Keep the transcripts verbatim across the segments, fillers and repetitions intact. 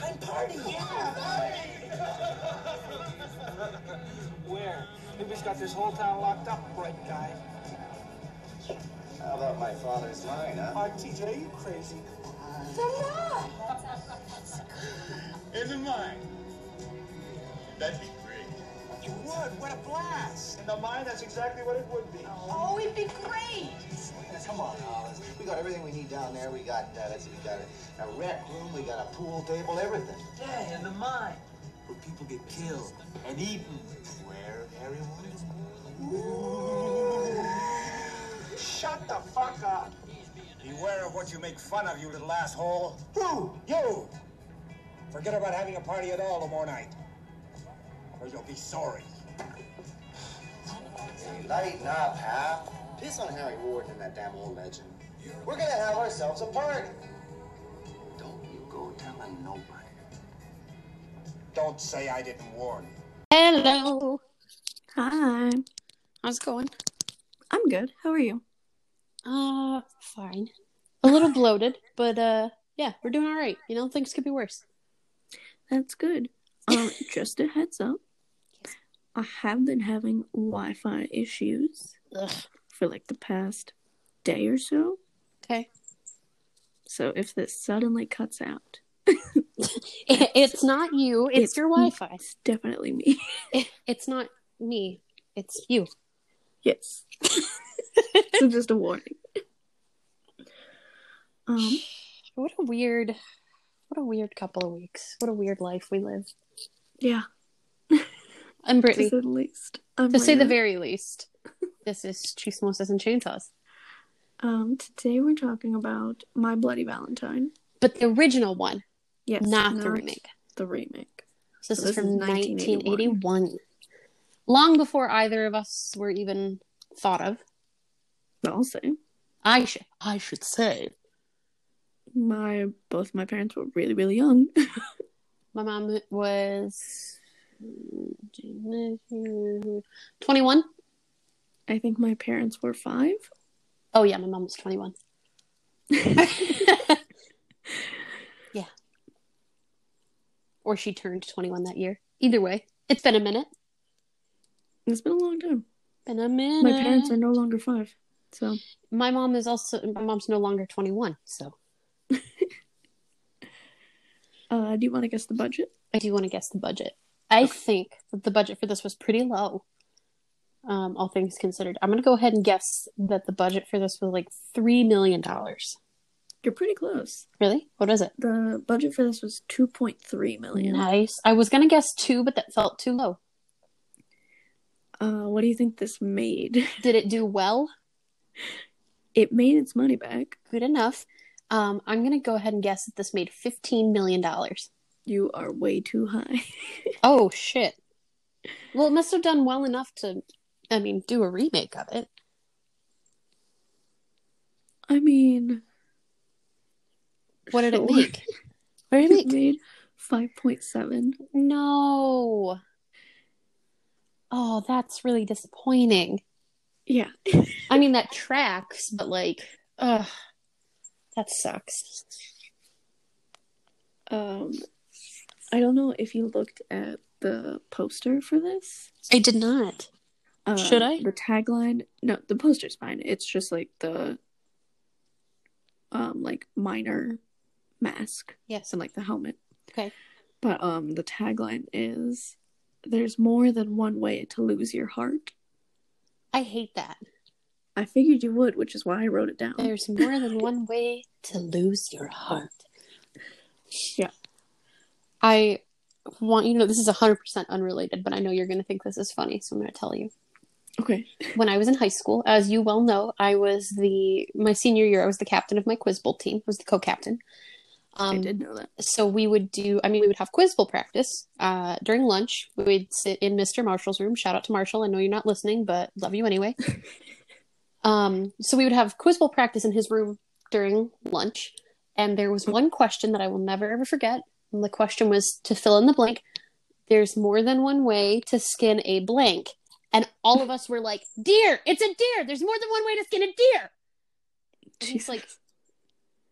Valentine party, yeah! Where? Libby's got this whole town locked up, bright guy. How about my father's line, huh? R T J, are you crazy? Isn't mine? That'd be great. You would. What a blast. In the mine, that's exactly what it would be. Oh, it'd be great. Come on, Hollis. We got everything we need down there. We got uh, that's, we got a, a rec room. We got a pool table. Everything. Yeah, in the mine, where people get killed and eaten. Where Harry Warden. Shut the fuck up. Beware of what you make fun of, you little asshole. Who? You! Forget about having a party at all tomorrow night, or you'll be sorry. Hey, lighten up, pal. Piss on Harry Warden and that damn old legend. We're gonna have ourselves a party. Don't you go telling nobody. Don't say I didn't warn you. Hello. Hi. How's it going? I'm good. How are you? Uh, fine. A little bloated, but, uh, yeah, we're doing all right. You know, things could be worse. That's good. Um, just a heads up. I have been having Wi-Fi issues Ugh. for, like, the past day or so. Okay. So if this suddenly cuts out... it, it's not you. It's, it's your Wi-Fi. It's definitely me. it, it's not me. It's you. Yes. So just a warning. Um, what a weird, what a weird couple of weeks. What a weird life we live. Yeah. I'm Britney. To say the least. I'm to Leia. say the very least. This is Chiefs Moses and Chainsaws. Um, today we're talking about My Bloody Valentine, but the original one. Yes. Not, not the remake. The remake. So this, so this is from nineteen eighty-one. nineteen eighty-one. Long before either of us were even thought of. I'll say. I should. I should say. My both my parents were really, really young. My mom was twenty-one. I think my parents were five. Oh yeah, my mom was twenty-one. Yeah. Or she turned twenty-one that year. Either way, it's been a minute. It's been a long time. Been a minute. My parents are no longer five. So my mom is also my mom's no longer twenty-one. So, uh, do you want to guess the budget? I do want to guess the budget. I okay. think that the budget for this was pretty low. Um, all things considered, I'm gonna go ahead and guess that the budget for this was like three million dollars. You're pretty close. Really? What is it? The budget for this was two point three million. Nice. I was gonna guess two, but that felt too low. Uh, what do you think this made? Did it do well? It made its money back. Good enough. Um, I'm going to go ahead and guess that this made fifteen million dollars. You are way too high. Oh, shit. Well, it must have done well enough to, I mean, do a remake of it. I mean... What did sure. it make? What did it make? It made five point seven. No. Oh, that's really disappointing. Yeah. I mean, that tracks, but like, ugh, that sucks. Um, I don't know if you looked at the poster for this. I did not. Um, Should I? The tagline, no, the poster's fine. It's just like the, um, like minor mask. Yes. And like the helmet. Okay. But, um, the tagline is, there's more than one way to lose your heart. I hate that. I figured you would, which is why I wrote it down. There's more than one way to lose your heart. Yeah. I want you to know this is one hundred percent unrelated, but I know you're going to think this is funny, so I'm going to tell you. Okay. When I was in high school, as you well know, I was the, my senior year, I was the captain of my quiz bowl team. I was the co-captain. Um, I did know that. So we would do, I mean, we would have quiz bowl practice uh, during lunch. We would sit in Mister Marshall's room. Shout out to Marshall. I know you're not listening, but love you anyway. um, so we would have quiz bowl practice in his room during lunch. And there was one question that I will never, ever forget. And the question was to fill in the blank. There's more than one way to skin a blank. And all of us were like, deer, it's a deer. There's more than one way to skin a deer. And he's like,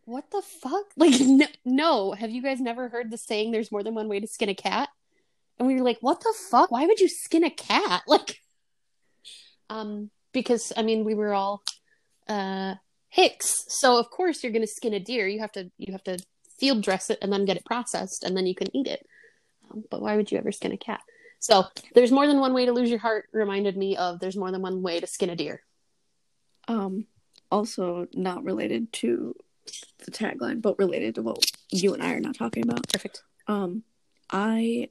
what the fuck? Like, no, no. Have you guys never heard the saying, there's more than one way to skin a cat? And we were like, what the fuck? Why would you skin a cat? Like, um, because, I mean, we were all uh, hicks. So, of course, you're going to skin a deer. You have to, you have to field dress it and then get it processed and then you can eat it. Um, but why would you ever skin a cat? So, there's more than one way to lose your heart reminded me of there's more than one way to skin a deer. Um, also not related to the tagline, but related to what you and I are now talking about. Perfect. Um, I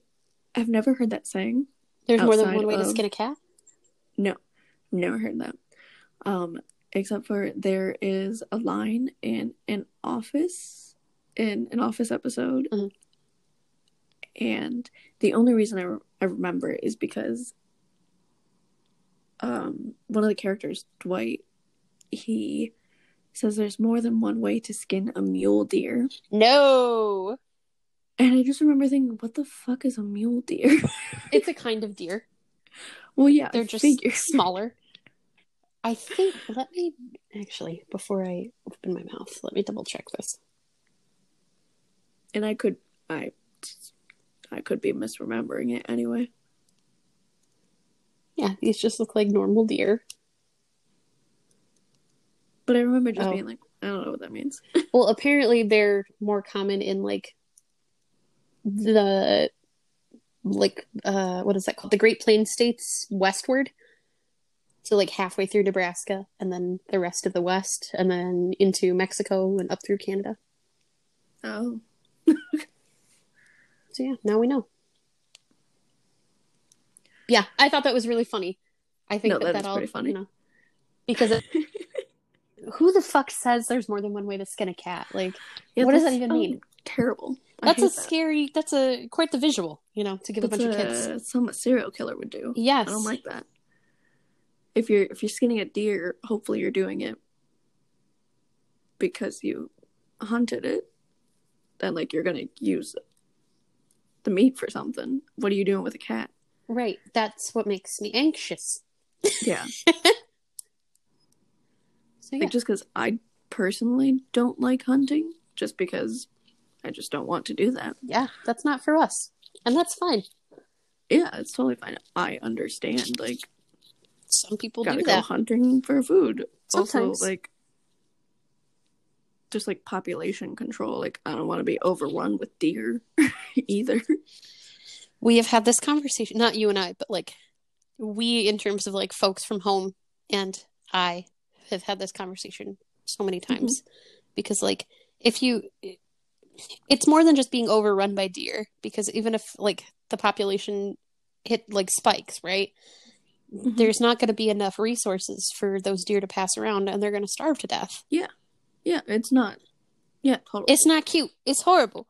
have never heard that saying. There's more than one way of... to skin a cat? No, never heard that. Um, except for there is a line in an office, in an office episode. Mm-hmm. And the only reason I, re- I remember is because um, one of the characters, Dwight, he says there's more than one way to skin a mule deer. No! And I just remember thinking, what the fuck is a mule deer? It's a kind of deer. Well, yeah. They're just figure. smaller. I think, let me, actually, before I open my mouth, let me double check this. And I could, I, I could be misremembering it anyway. Yeah, these just look like normal deer. But I remember just oh. being like, I don't know what that means. Well, apparently they're more common in like the like uh, what is that called? The Great Plains states westward. So like halfway through Nebraska and then the rest of the West and then into Mexico and up through Canada. Oh. So yeah, now we know. Yeah, I thought that was really funny. I think no, that, that, that all pretty funny. You know, because it who the fuck says there's more than one way to skin a cat? Like, yeah, what does that even mean? Terrible. I that's a that. scary, that's a quite the visual, you know, to give that's a bunch a, of kids. That's something a serial killer would do. Yes. I don't like that. If you're if you're skinning a deer, hopefully you're doing it because you hunted it and, like, you're going to use the meat for something. What are you doing with a cat? Right. That's what makes me anxious. Yeah. So, yeah. Like, just because I personally don't like hunting, just because I just don't want to do that. Yeah, that's not for us. And that's fine. Yeah, it's totally fine. I understand. Like, some people do that. Gotta go hunting for food. Sometimes. Also, like, just like population control. Like, I don't want to be overrun with deer either. We have had this conversation, not you and I, but like, we in terms of like folks from home and I. have had this conversation so many times mm-hmm. because like if you it's more than just being overrun by deer, because even if like the population hit like spikes, right, mm-hmm. there's not going to be enough resources for those deer to pass around and they're going to starve to death. Yeah. Yeah, it's not. Yeah, totally. It's not cute. It's horrible.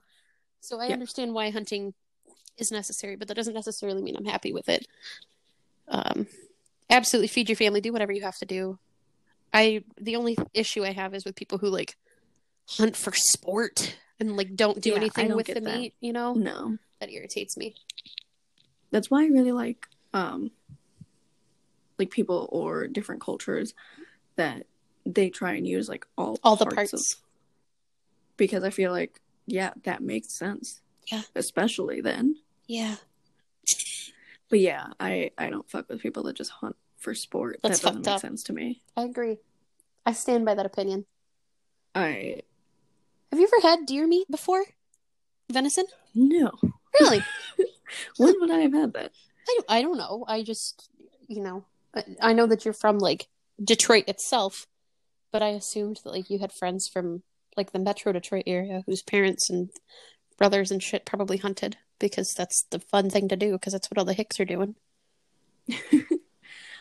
So I yeah. understand why hunting is necessary, but that doesn't necessarily mean I'm happy with it. Um absolutely feed your family, do whatever you have to do. I the only issue I have is with people who like hunt for sport and like don't do yeah, anything don't with the that. meat, you know? No. That irritates me. That's why I really like um like people or different cultures that they try and use like all all parts the parts of, because I feel like yeah, that makes sense. Yeah. Especially then. Yeah. But yeah, I I don't fuck with people that just hunt for sport. That's that doesn't make up. sense to me. I agree. I stand by that opinion. I have you ever had deer meat before? Venison? No. Really? When would I have had that? I don't, I don't know. I just, you know, I, I know that you're from like Detroit itself, but I assumed that like you had friends from like the Metro Detroit area whose parents and brothers and shit probably hunted, because that's the fun thing to do, because that's what all the hicks are doing.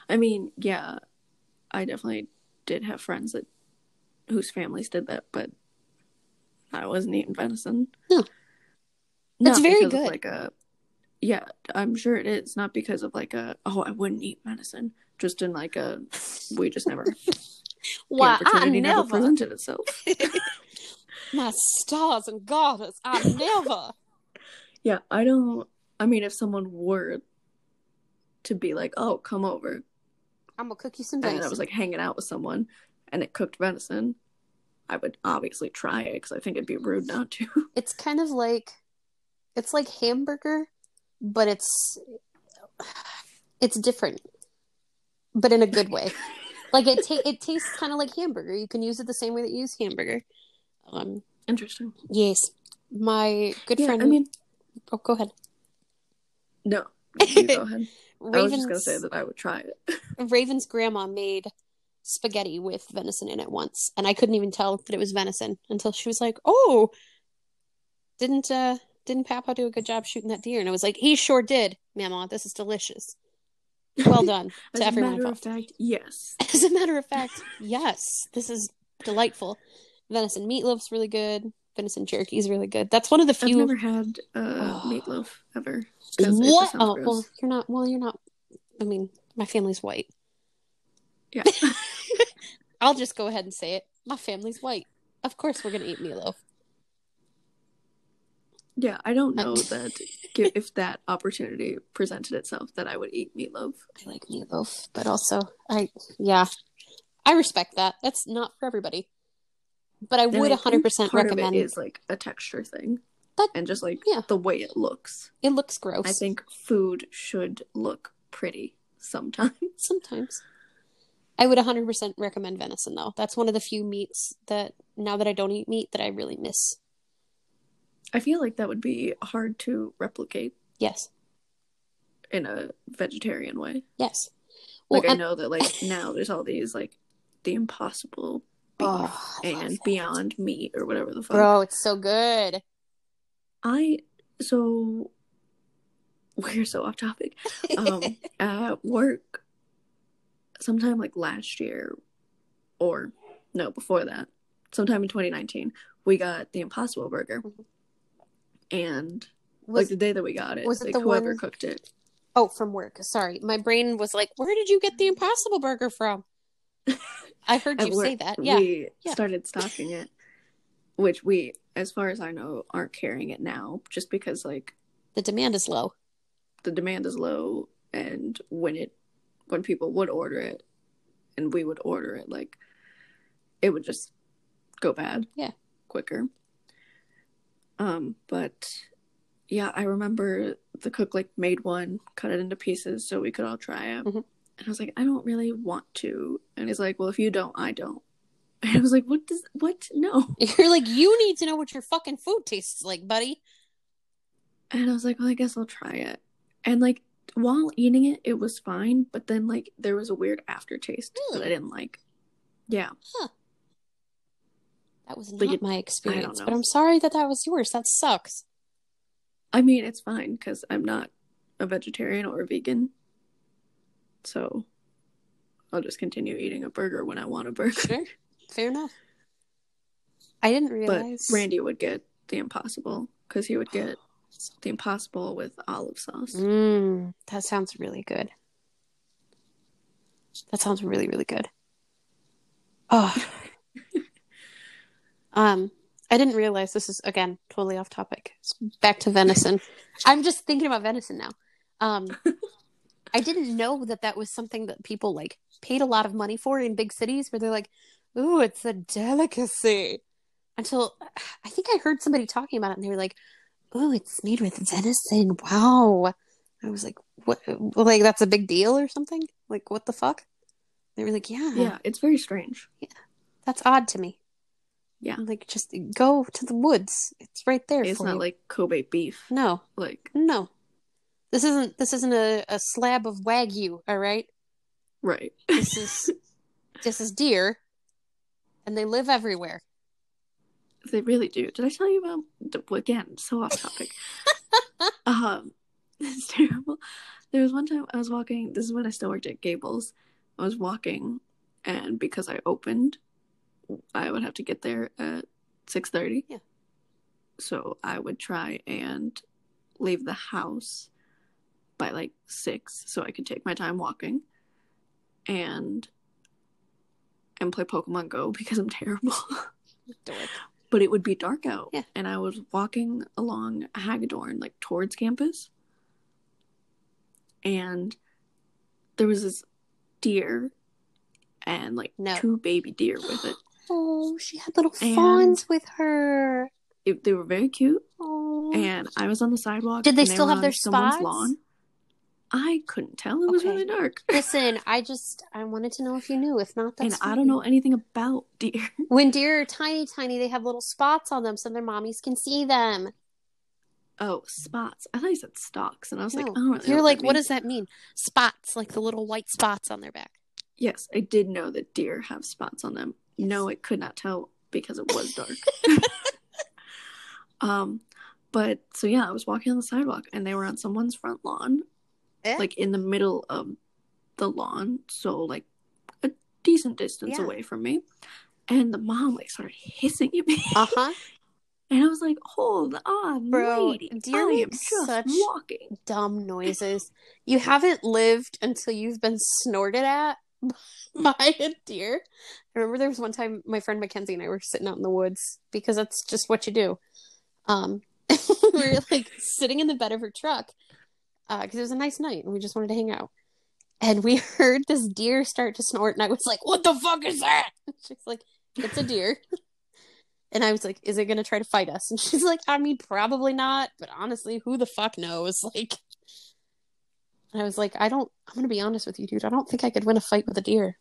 I mean, yeah, I definitely did have friends that whose families did that, but I wasn't eating venison. No, that's very good. Like a, yeah, I'm sure it is. Not because of like a oh, I wouldn't eat venison. Just in like a we just never. Why the opportunity I never, never presented itself. My stars and goddess, I never. Yeah, I don't. I mean, if someone were to be like, oh, come over, I'm gonna cook you some venison. And I was like hanging out with someone and it cooked venison. I would obviously try it because I think it'd be rude not to. It's kind of like, it's like hamburger, but it's it's different, but in a good way. Like it ta- it tastes kind of like hamburger. You can use it the same way that you use hamburger. Um, Interesting. Yes, my good yeah, friend. I mean, oh, go ahead. No, you go ahead. Raven's, I was just gonna say that I would try it. Raven's grandma made spaghetti with venison in it once, and I couldn't even tell that it was venison until she was like, "Oh, didn't uh, didn't Papa do a good job shooting that deer?" And I was like, "He sure did, Mama. This is delicious. Well done to As everyone." As a matter involved. Of fact, yes. As a matter of fact, yes. This is delightful. Venison meatloaf's really good. Venison jerky's really good. That's one of the few. I've never had uh, oh. meatloaf ever. What? Oh, well, you're not. Well, you're not. I mean, my family's white. Yeah. I'll just go ahead and say it. My family's white. Of course, we're gonna eat meatloaf. Yeah, I don't know that if that opportunity presented itself, that I would eat meatloaf. I like meatloaf, but also I, yeah, I respect that. That's not for everybody. But I would one hundred percent recommend it is like a texture thing. But, and just like yeah. the way it looks. It looks gross. I think food should look pretty sometimes. Sometimes. I would one hundred percent recommend venison though. That's one of the few meats that now that I don't eat meat that I really miss. I feel like that would be hard to replicate. Yes. In a vegetarian way. Yes. Well, like I, I know that like now there's all these like the impossible beef oh, and beyond meat or whatever the fuck. Bro, it's so good. I, so, we're so off topic. Um, at work, sometime like last year, or no, before that, sometime in twenty nineteen, we got the Impossible Burger. Mm-hmm. And, was, like, the day that we got it, was it like, the whoever one... cooked it. Oh, from work. Sorry. My brain was like, where did you get the Impossible Burger from? I heard you work, say that. Yeah. We yeah. started stocking it, which we, as far as I know, aren't carrying it now just because, like... The demand is low. The demand is low, and when it, when people would order it, and we would order it, like, it would just go bad. Yeah. Quicker. Um, but, yeah, I remember the cook, like, made one, cut it into pieces so we could all try it. Mm-hmm. And I was like, I don't really want to. And he's like, well, if you don't, I don't. And I was like, what does, what? No. You're like, you need to know what your fucking food tastes like, buddy. And I was like, well, I guess I'll try it. And, like, while eating it, it was fine. But then, like, there was a weird aftertaste mm. that I didn't like. Yeah. Huh. That was not like, my experience. But I'm sorry that that was yours. That sucks. I mean, it's fine because I'm not a vegetarian or a vegan. So I'll just continue eating a burger when I want a burger. Sure. Fair enough. I didn't realize. But Randy would get the Impossible because he would get the Impossible with olive sauce. Mm, that sounds really good. That sounds really, really good. Oh. um, I didn't realize this is, again, totally off topic. It's back to venison. I'm just thinking about venison now. Um, I didn't know that that was something that people like paid a lot of money for in big cities where they're like, ooh, it's a delicacy. Until I think I heard somebody talking about it and they were like, oh, it's made with venison. Wow. I was like, what? Like, that's a big deal or something? Like, what the fuck? They were like, yeah. Yeah, it's very strange. Yeah. That's odd to me. Yeah. Like, just go to the woods. It's right there. It's for not you. Like Kobe beef. No. Like, no. This isn't, this isn't a, a slab of Wagyu, all right? Right. This is, this is deer. And they live everywhere. They really do. Did I tell you about... Again, so off topic. um, It's terrible. There was one time I was walking... This is when I still worked at Gables. I was walking, and because I opened, I would have to get there at six thirty. Yeah. So I would try and leave the house by, like, six so I could take my time walking. And... and play Pokemon Go because I'm terrible. But it would be dark out. Yeah. And I was walking along Hagadorn, like, towards campus. And there was this deer and, like, no. two baby deer with it. Oh, she had little fawns with her. It, they were very cute. Oh. And I was on the sidewalk. Did they still they have their spots? Lawn. I couldn't tell. It was okay. really dark. Listen, I just, I wanted to know if you knew. If not, that's And funny. I don't know anything about deer. When deer are tiny, tiny, they have little spots on them so their mommies can see them. Oh, spots. I thought you said stalks. And I was no. like, oh. Really You're like, what means. Does that mean? Spots, like the little white spots on their back. Yes, I did know that deer have spots on them. Yes. No, I could not tell because it was dark. um, But, so yeah, I was walking on the sidewalk and they were on someone's front lawn. Like, in the middle of the lawn, so, like, a decent distance yeah. away from me. And the mom, like, started hissing at me. Uh-huh. And I was like, hold on, Bro, lady. Deer I am just such walking. Dumb noises. You haven't lived until you've been snorted at by a deer. I remember there was one time my friend Mackenzie and I were sitting out in the woods, because that's just what you do. Um, we were, like, sitting in the bed of her truck. Because uh, it was a nice night and we just wanted to hang out. And we heard this deer start to snort and I was like, what the fuck is that? And she's like, it's a deer. And I was like, is it going to try to fight us? And she's like, I mean, probably not. But honestly, who the fuck knows? Like, and I was like, I don't, I'm going to be honest with you, dude. I don't think I could win a fight with a deer.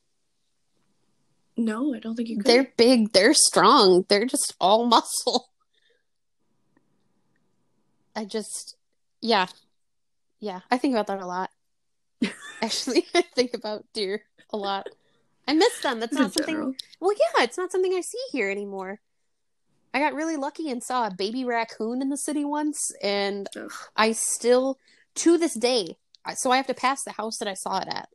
No, I don't think you could. They're big. They're strong. They're just all muscle. I just, yeah. Yeah, I think about that a lot. Actually, I think about deer a lot. I miss them. That's not something... Well, yeah, it's not something I see here anymore. I got really lucky and saw a baby raccoon in the city once, and Ugh. I still, to this day, so I have to pass the house that I saw it at.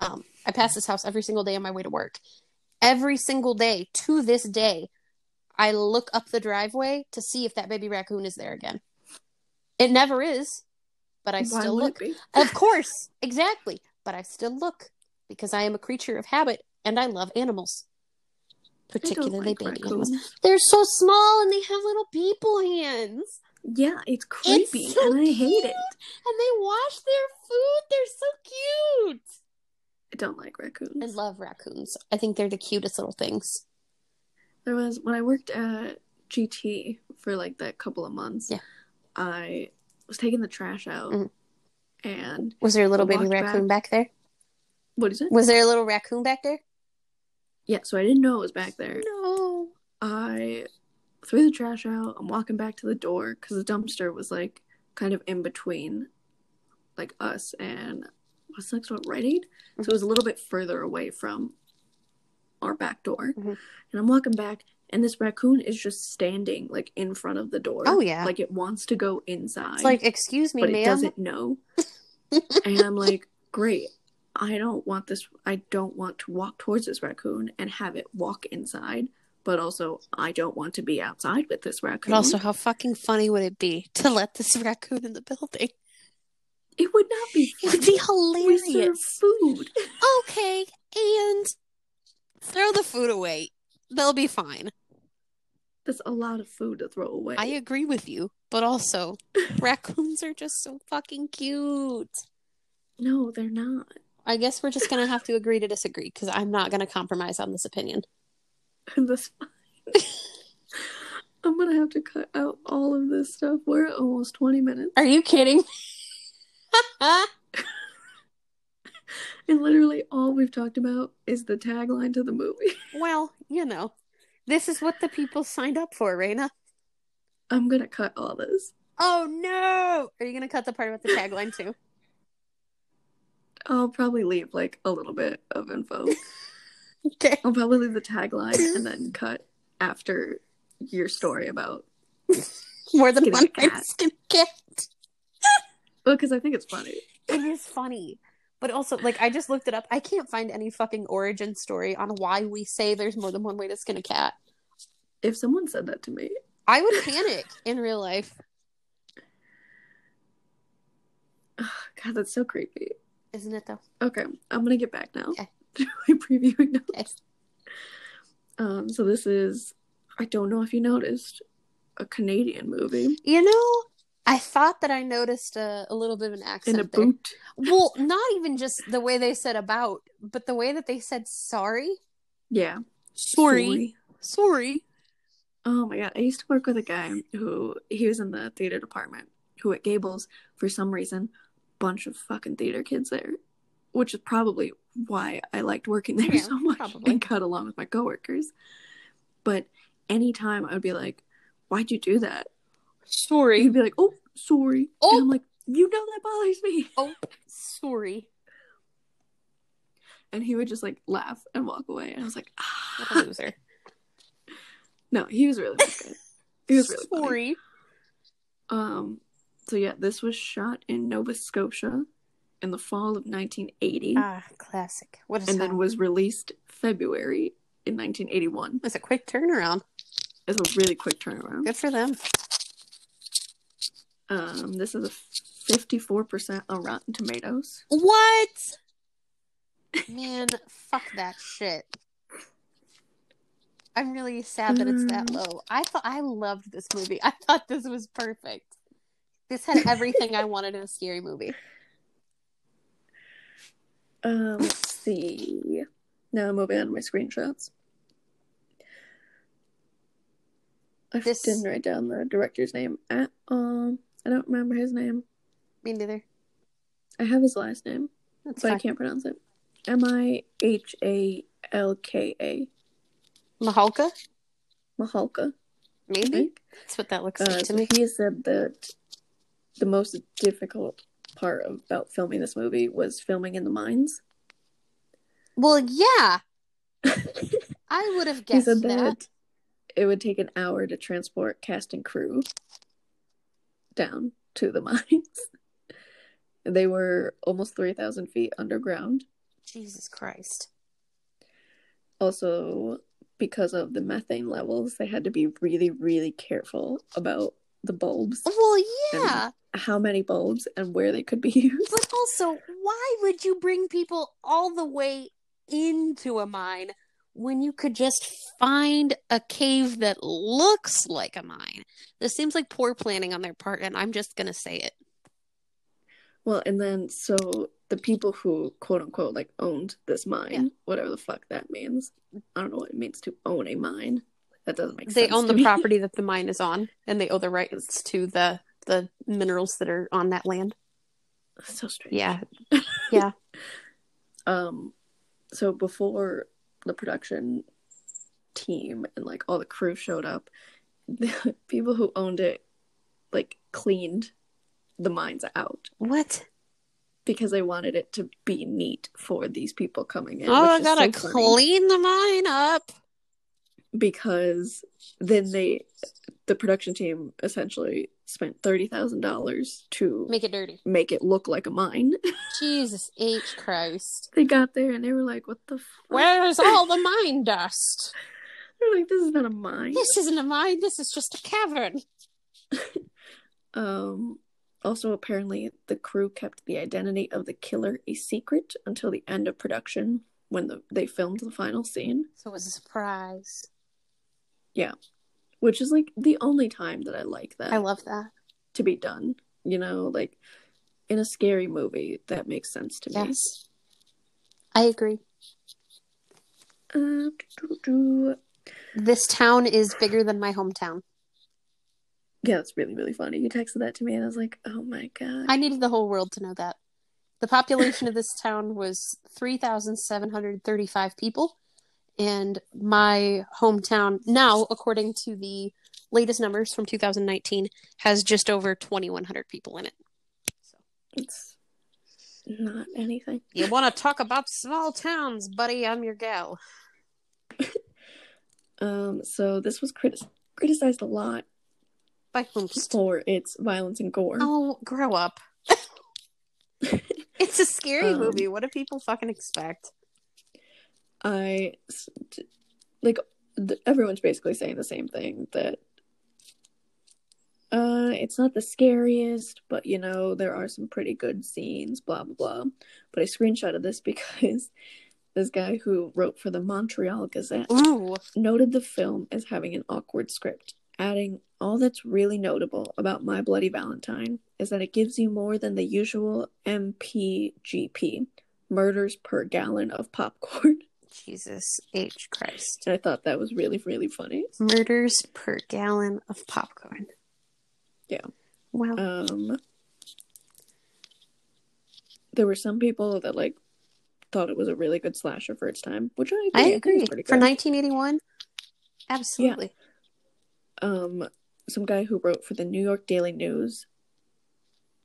Um, I pass this house every single day on my way to work. Every single day, to this day, I look up the driveway to see if that baby raccoon is there again. It never is. But I Why still look. Of course, exactly. But I still look because I am a creature of habit and I love animals, particularly like baby raccoons. Animals. They're so small and they have little people hands. Yeah, it's creepy it's so and I cute. Hate it. And they wash their food. They're so cute. I don't like raccoons. I love raccoons. I think they're the cutest little things. There was when I worked at G T for like that couple of months. Yeah, I. was taking the trash out, mm-hmm. and was there a little baby raccoon back. back there? What is it? Was there a little raccoon back there? Yeah, so I didn't know it was back there. No, I threw the trash out. I'm walking back to the door because the dumpster was like kind of in between, like us and what's the next one? Rite Aid. Mm-hmm. So it was a little bit further away from our back door, mm-hmm. and I'm walking back. And this raccoon is just standing, like, in front of the door. Oh, yeah. Like, it wants to go inside. It's like, excuse me, but ma'am. But it doesn't know. And I'm like, great. I don't want this. I don't want to walk towards this raccoon and have it walk inside. But also, I don't want to be outside with this raccoon. But also, how fucking funny would it be to let this raccoon in the building? It would not be funny. It would be hilarious. We serve food. Okay, and throw the food away. They'll be fine. That's a lot of food to throw away. I agree with you, but also, raccoons are just so fucking cute. No, they're not. I guess we're just gonna have to agree to disagree, because I'm not gonna compromise on this opinion. That's fine. I'm gonna have to cut out all of this stuff. We're at almost twenty minutes. Are you kidding? And literally all we've talked about is the tagline to the movie. Well, you know, this is what the people signed up for, Raina. I'm going to cut all this. Oh, no! Are you going to cut the part about the tagline, too? I'll probably leave, like, a little bit of info. Okay. I'll probably leave the tagline and then cut after your story about... More than one person cat. Well, because I think it's funny. It is funny. But also, like, I just looked it up. I can't find any fucking origin story on why we say there's more than one way to skin a cat. If someone said that to me, I would panic in real life. Oh, God, that's so creepy. Isn't it, though? Okay, I'm going to get back now. Okay. I'm previewing notes. Okay. Um, so this is, I don't know if you noticed, a Canadian movie. You know... I thought that I noticed a, a little bit of an accent. In a there. Boot. Well, not even just the way they said about, but the way that they said sorry. Yeah. Sorry. Sorry. Sorry. Oh my God. I used to work with a guy who, he was in the theater department, who at Gables, for some reason, bunch of fucking theater kids there, which is probably why I liked working there yeah, so much probably. And got along with my coworkers. But anytime I would be like, why'd you do that? Sorry. He'd be like, oh, sorry. Oh. And I'm like, you know that bothers me. Oh, sorry. And he would just like laugh and walk away. And I was like, ah. What a loser. No, he was really good. He was really sorry. Funny. Um, so yeah, this was shot in Nova Scotia in the fall of nineteen eighty. Ah, classic. What is and that? Then was released February in nineteen eighty-one. That's a quick turnaround. It's a really quick turnaround. Good for them. Um, this is a fifty-four percent on Rotten Tomatoes. What? Man, fuck that shit. I'm really sad that it's that low. I thought I loved this movie. I thought this was perfect. This had everything I wanted in a scary movie. Uh, let's see. Now I'm moving on to my screenshots. I this... didn't write down the director's name at all. I don't remember his name. Me neither. I have his last name, That's but fine. I can't pronounce it. M I H A L K A. Mahalka? Mahalka. Maybe. That's what that looks like uh, to me. He said that the most difficult part about filming this movie was filming in the mines. Well, yeah. I would have guessed he said that. that. It would take an hour to transport cast and crew down to the mines. They were almost three thousand feet underground. Jesus Christ. Also, because of the methane levels, they had to be really, really careful about the bulbs. Well, yeah. How many bulbs and where they could be used. But also, why would you bring people all the way into a mine when you could just find a cave that looks like a mine? This seems like poor planning on their part, and I'm just going to say it. Well, and then, so the people who, quote-unquote, like, owned this mine, yeah. whatever the fuck that means. I don't know what it means to own a mine. That doesn't make they sense They own the me. property that the mine is on, and they owe the rights to the, the minerals that are on that land. That's so strange. Yeah. Yeah. um. So before the production team and, like, all the crew showed up, the people who owned it, like, cleaned the mines out. What? Because I wanted it to be neat for these people coming in. Oh, I gotta so clean the mine up. Because then they, the production team essentially spent thirty thousand dollars to make it dirty, make it look like a mine. Jesus H. Christ. They got there and they were like, what the fuck? Where's all the mine dust? They're like, this is not a mine. This isn't a mine. This is just a cavern. um... Also, apparently, the crew kept the identity of the killer a secret until the end of production when the, they filmed the final scene. So it was a surprise. Yeah. Which is, like, the only time that I like that. I love that. To be done. You know, like, in a scary movie, that makes sense to yes. me. Yes. I agree. Uh, doo-doo-doo. This town is bigger than my hometown. Yeah, it's really, really funny. You texted that to me, and I was like, oh my God. I needed the whole world to know that. The population of this town was three thousand seven hundred thirty-five people, and my hometown now, according to the latest numbers from two thousand nineteen, has just over twenty-one hundred people in it. So it's not anything. You want to talk about small towns, buddy? I'm your gal. um. So this was critic- criticized a lot. For its violence and gore. Oh, grow up. It's a scary um, movie. What do people fucking expect? I, like, everyone's basically saying the same thing, that uh, it's not the scariest, but, you know, there are some pretty good scenes, blah, blah, blah. But I screenshotted this because this guy who wrote for the Montreal Gazette Ooh. noted the film as having an awkward script, adding, all that's really notable about My Bloody Valentine is that it gives you more than the usual M P G P, murders per gallon of popcorn. Jesus H. Christ. And I thought that was really, really funny. Murders per gallon of popcorn. Yeah. Wow. Um, there were some people that, like, thought it was a really good slasher for its time, which I agree. I agree. I for nineteen eighty-one, absolutely. Yeah. Um, some guy who wrote for the New York Daily News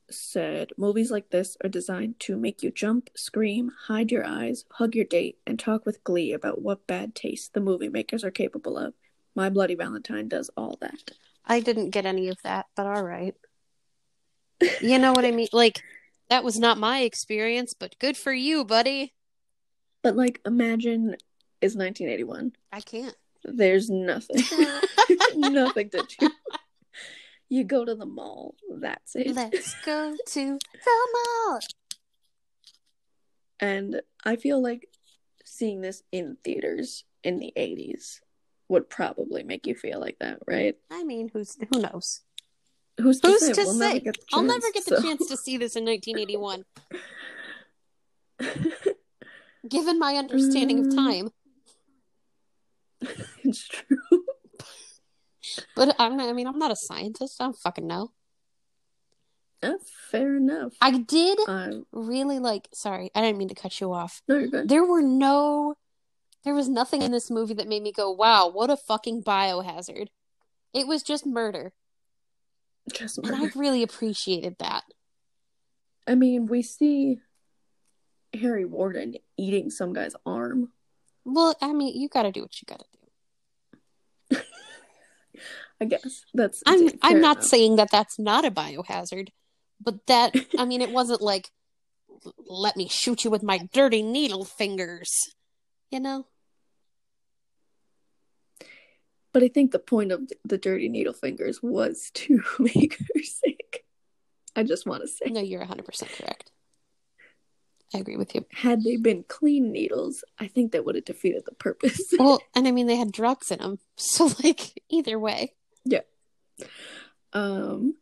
said, movies like this are designed to make you jump, scream, hide your eyes, hug your date, and talk with glee about what bad taste the movie makers are capable of. My Bloody Valentine does all that. I didn't get any of that, but all right. You know what I mean? Like, that was not my experience, but good for you, buddy. But, like, imagine it's nineteen eighty-one. I can't. There's nothing. Nothing to do. You go to the mall. That's it. Let's go to the mall. And I feel like seeing this in theaters in the eighties would probably make you feel like that, right? I mean, who's who knows? Who's to who's say? To we'll say? Never get the chance, I'll never get so. the chance to see this in nineteen eighty-one. Given my understanding um... of time. It's true. But I'm not, I mean, I'm not a scientist. I don't fucking know. That's fair enough. I did um, really like. Sorry, I didn't mean to cut you off. No, you're good. There were no. There was nothing in this movie that made me go, "Wow, what a fucking biohazard!" It was just murder. Just murder. And I really appreciated that. I mean, we see Harry Warden eating some guy's arm. Well, I mean, you got to do what you got to do. I guess that's. I'm. I'm not enough. saying that that's not a biohazard, but that. I mean, it wasn't like, let me shoot you with my dirty needle fingers, you know. But I think the point of the dirty needle fingers was to make her sick. I just want to say. No, you're one hundred percent correct. I agree with you. Had they been clean needles, I think that would have defeated the purpose. Well, and I mean, they had drugs in them. So, like, either way. Yeah. Um,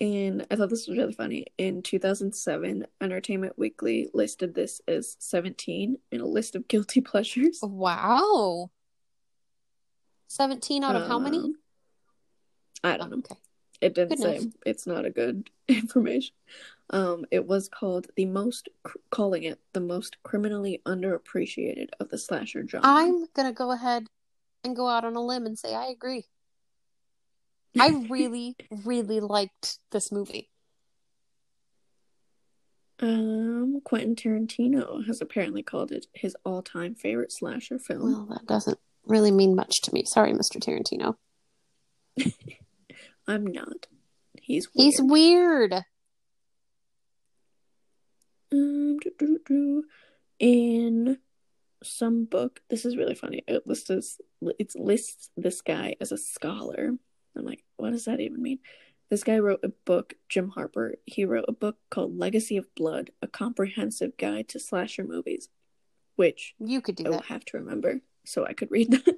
and I thought this was really funny. In two thousand seven, Entertainment Weekly listed this as seventeen in a list of guilty pleasures. Wow. seventeen out of um, how many? I don't know. Okay. It didn't say. It's not a good information. Um, it was called the most, cr- calling it the most criminally underappreciated of the slasher genre. I'm gonna go ahead and go out on a limb and say I agree. I really, really liked this movie. Um, Quentin Tarantino has apparently called it his all-time favorite slasher film. Well, that doesn't really mean much to me. Sorry, Mister Tarantino. I'm not. He's weird. He's weird. Um, do, do, do. In some book, this is really funny. It lists this, it lists this guy as a scholar. I'm like, what does that even mean? This guy wrote a book, Jim Harper. He wrote a book called Legacy of Blood, a comprehensive guide to slasher movies, which you could do. I that. will have to remember so I could read that.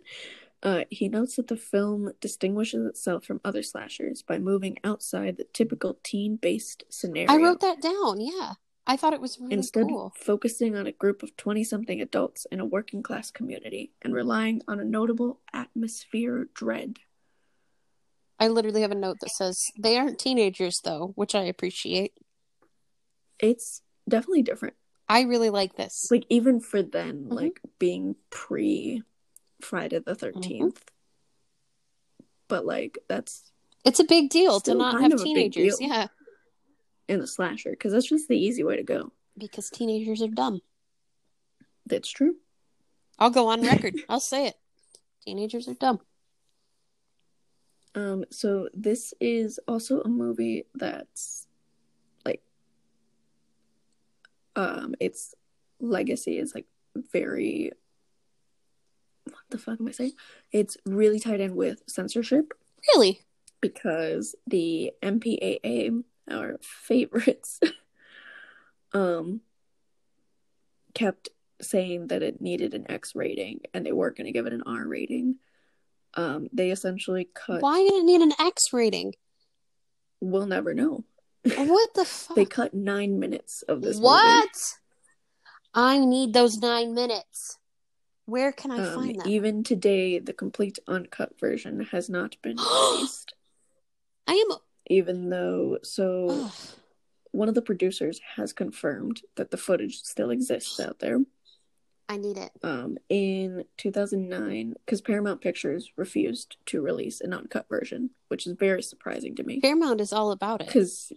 Uh, he notes that the film distinguishes itself from other slashers by moving outside the typical teen-based scenario. I wrote that down, yeah. I thought it was really Instead, cool. Instead, focusing on a group of twenty-something adults in a working-class community and relying on a notable atmosphere of dread. I literally have a note that says, they aren't teenagers, though, which I appreciate. It's definitely different. I really like this. Like, even for then, mm-hmm. like, being pre- Friday the thirteenth, mm-hmm. but like that's it's a big deal to not have teenagers, yeah, in the slasher, because that's just the easy way to go, because teenagers are dumb. That's true. I'll go on record. I'll say it, teenagers are dumb. Um so this is also a movie that's like um its legacy is like very What the fuck am I saying? It's really tied in with censorship. Really? Because the M P A A, our favorites, um, kept saying that it needed an X rating, and they weren't going to give it an R rating. Um, they essentially cut... Why did it need an X rating? We'll never know. What the fuck? They cut nine minutes of this What? Movie. I need those nine minutes. Where can I um, find that? Even today, the complete uncut version has not been released. I am... Even though... So, Ugh. One of the producers has confirmed that the footage still exists out there. I need it. Um, in two thousand nine, because Paramount Pictures refused to release an uncut version, which is very surprising to me. Paramount is all about it. Because...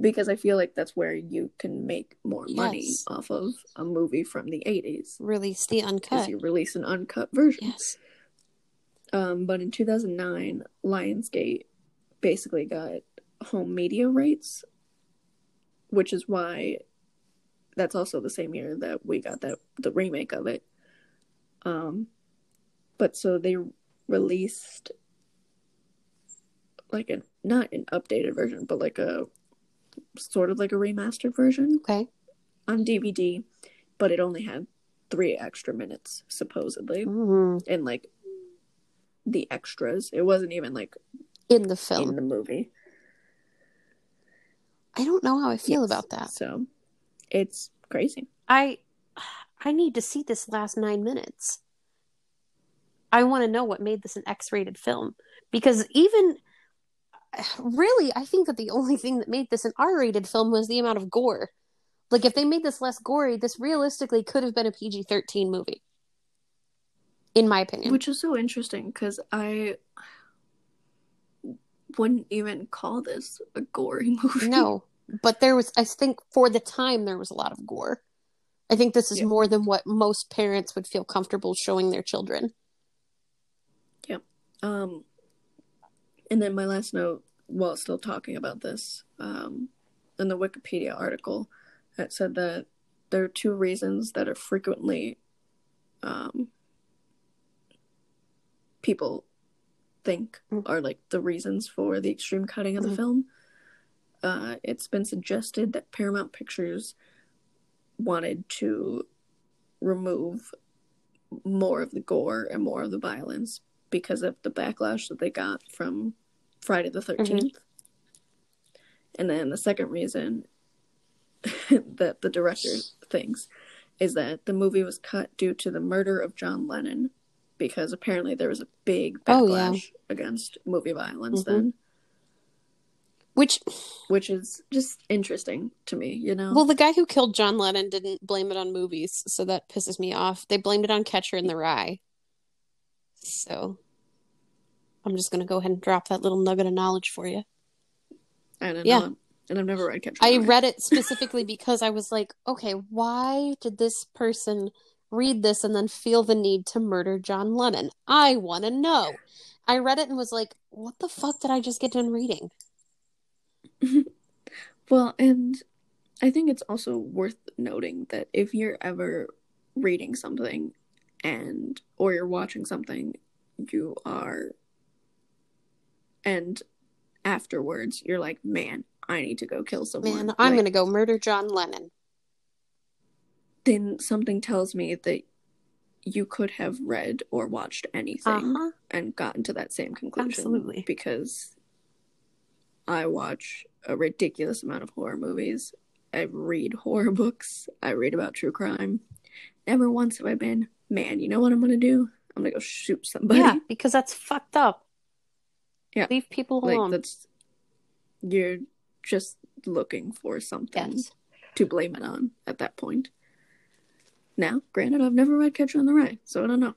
because I feel like that's where you can make more money yes. off of a movie from the eighties. Release the uncut. Because you release an uncut version. Yes. Um, but in two thousand nine, Lionsgate basically got home media rights, which is why that's also the same year that we got that the remake of it. Um, but so they released... like a not an updated version, but like a sort of like a remastered version. Okay. On D V D, but it only had three extra minutes supposedly, mm-hmm. and like the extras. It wasn't even like in the film, in the movie. I don't know how I feel yes. about that. So it's crazy. I I need to see this last nine minutes. I want to know what made this an X-rated film, because even. Really, I think that the only thing that made this an R-rated film was the amount of gore. Like, if they made this less gory, this realistically could have been a P G thirteen movie. In my opinion. Which is so interesting, because I wouldn't even call this a gory movie. No, but there was, I think, for the time, there was a lot of gore. I think this is yeah. more than what most parents would feel comfortable showing their children. Yeah. Um... And then my last note, while still talking about this, um, in the Wikipedia article, it said that there are two reasons that are frequently um, people think mm-hmm. are like the reasons for the extreme cutting of the mm-hmm. film. Uh, it's been suggested that Paramount Pictures wanted to remove more of the gore and more of the violence, because of the backlash that they got from Friday the thirteenth. Mm-hmm. And then the second reason that the director thinks is that the movie was cut due to the murder of John Lennon, because apparently there was a big backlash oh, yeah. against movie violence mm-hmm. then. Which which is just interesting to me, you know? Well, the guy who killed John Lennon didn't blame it on movies, so that pisses me off. They blamed it on Catcher in the Rye. So, I'm just going to go ahead and drop that little nugget of knowledge for you. I don't yeah. know. And I've never read Catcher in the Rye. I read it specifically because I was like, okay, why did this person read this and then feel the need to murder John Lennon? I want to know. I read it and was like, what the fuck did I just get done reading? Well, and I think it's also worth noting that if you're ever reading something and or you're watching something, you are, and afterwards you're like, man, I need to go kill someone. Man, I'm like, gonna go murder John Lennon. Then something tells me that you could have read or watched anything uh-huh. and gotten to that same conclusion. Absolutely. Because I watch a ridiculous amount of horror movies. I read horror books. I read about true crime. Never once have I been, man, you know what I'm going to do? I'm going to go shoot somebody. Yeah, because that's fucked up. Yeah. Leave people like, alone. That's, you're just looking for something yes. to blame it on at that point. Now, granted, I've never read Catcher in the Rye, so I don't know.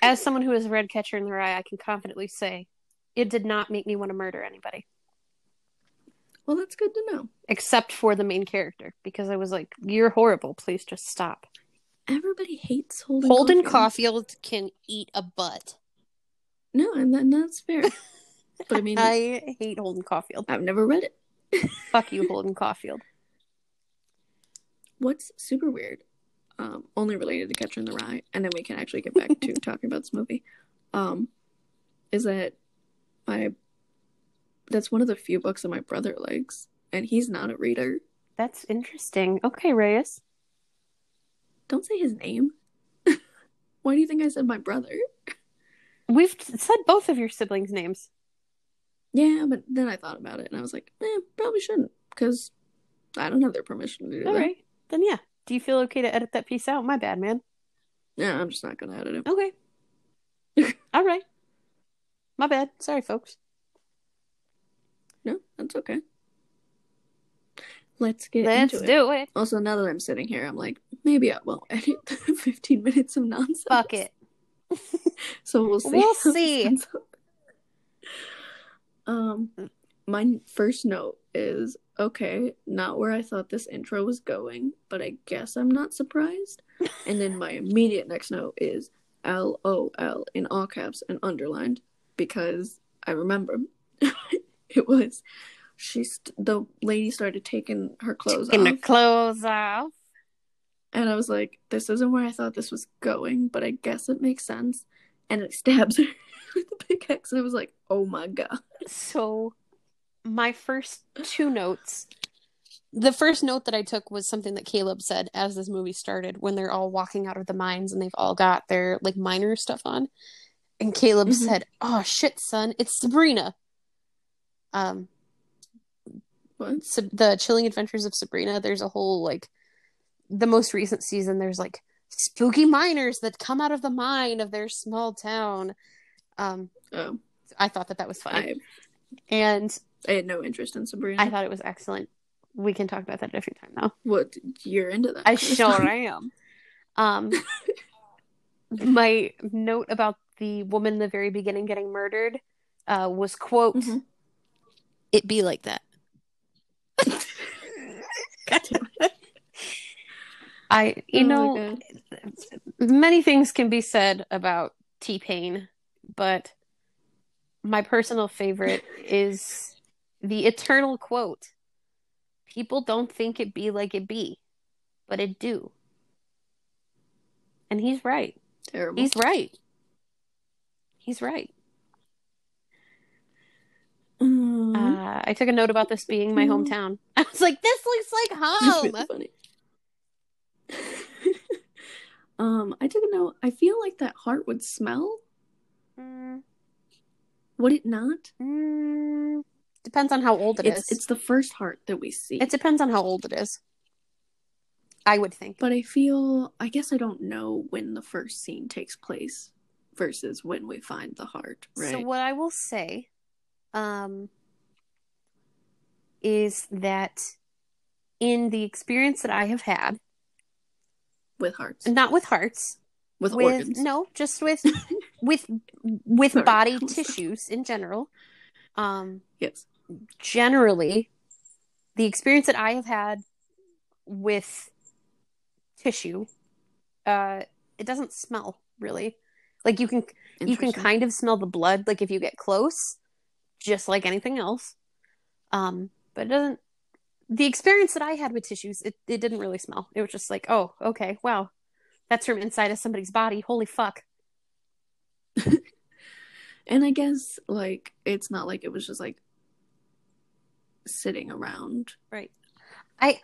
As someone who has read Catcher in the Rye, I can confidently say it did not make me want to murder anybody. Well, that's good to know. Except for the main character, because I was like, you're horrible. Please just stop. Everybody hates Holden. Holden Caulfield. Caulfield can eat a butt. No, and then that's fair. But I mean, I hate Holden Caulfield. I've never read it. Fuck you, Holden Caulfield. What's super weird, um, only related to Catcher in the Rye, and then we can actually get back to talking about this movie, um, is that my that's one of the few books that my brother likes, and he's not a reader. That's interesting. Okay, Reyes. Don't say his name. Why do you think I said my brother? We've said both of your siblings' names. Yeah, but then I thought about it, and I was like, eh, probably shouldn't, because I don't have their permission to do All that. All right, then yeah, Do you feel okay to edit that piece out? My bad, man. Yeah, I'm just not going to edit it. Okay. All right. My bad. Sorry, folks. No, that's okay. Let's get Let's into it. Let's do it. Also, now that I'm sitting here, I'm like, maybe I won't edit fifteen minutes of nonsense. Fuck it. So we'll see. We'll see. Um, my first note is, okay, not where I thought this intro was going, but I guess I'm not surprised. And then my immediate next note is L O L in all caps and underlined, because I remember it was... She, st- the lady started taking her clothes taking off. Taking her clothes off. And I was like, this isn't where I thought this was going, but I guess it makes sense. And it stabs her with a pickaxe. And I was like, oh my god. So, my first two notes. The first note that I took was something that Caleb said as this movie started, when they're all walking out of the mines and they've all got their, like, miner stuff on. And Caleb mm-hmm. said, oh shit, son, it's Sabrina. Um... What? So the Chilling Adventures of Sabrina, there's a whole, like, the most recent season, there's, like, spooky miners that come out of the mine of their small town. Um, oh. I thought that that was funny. I, and I had no interest in Sabrina. I thought it was excellent. We can talk about that a different time, though. What? You're into that. I sure am. Um, my note about the woman in the very beginning getting murdered uh, was, quote, mm-hmm. it be like that. I you oh know many things can be said about T-Pain, but my personal favorite is the eternal quote, people don't think it be like it be, but it do. And he's right. Terrible. He's right. He's right. Mm. Uh, I took a note about this being my hometown. I was like, this looks like home. That's really funny. um, I took a note. I feel like that heart would smell. Mm. Would it not? Mm. Depends on how old it it's, is. It's the first heart that we see. It depends on how old it is. I would think. But I feel, I guess I don't know when the first scene takes place versus when we find the heart, right? So what I will say... Um, is that in the experience that I have had with hearts, not with hearts, with, with organs, no, just with with with Sorry. body tissues in general. Um, yes, generally, the experience that I have had with tissue, uh, it doesn't smell really. Like you can you can kind of smell the blood, like if you get close. Just like anything else. Um, but it doesn't... The experience that I had with tissues, it, it didn't really smell. It was just like, oh, okay, wow. That's from inside of somebody's body. Holy fuck. And I guess, like, it's not like it was just, like, sitting around. Right. I...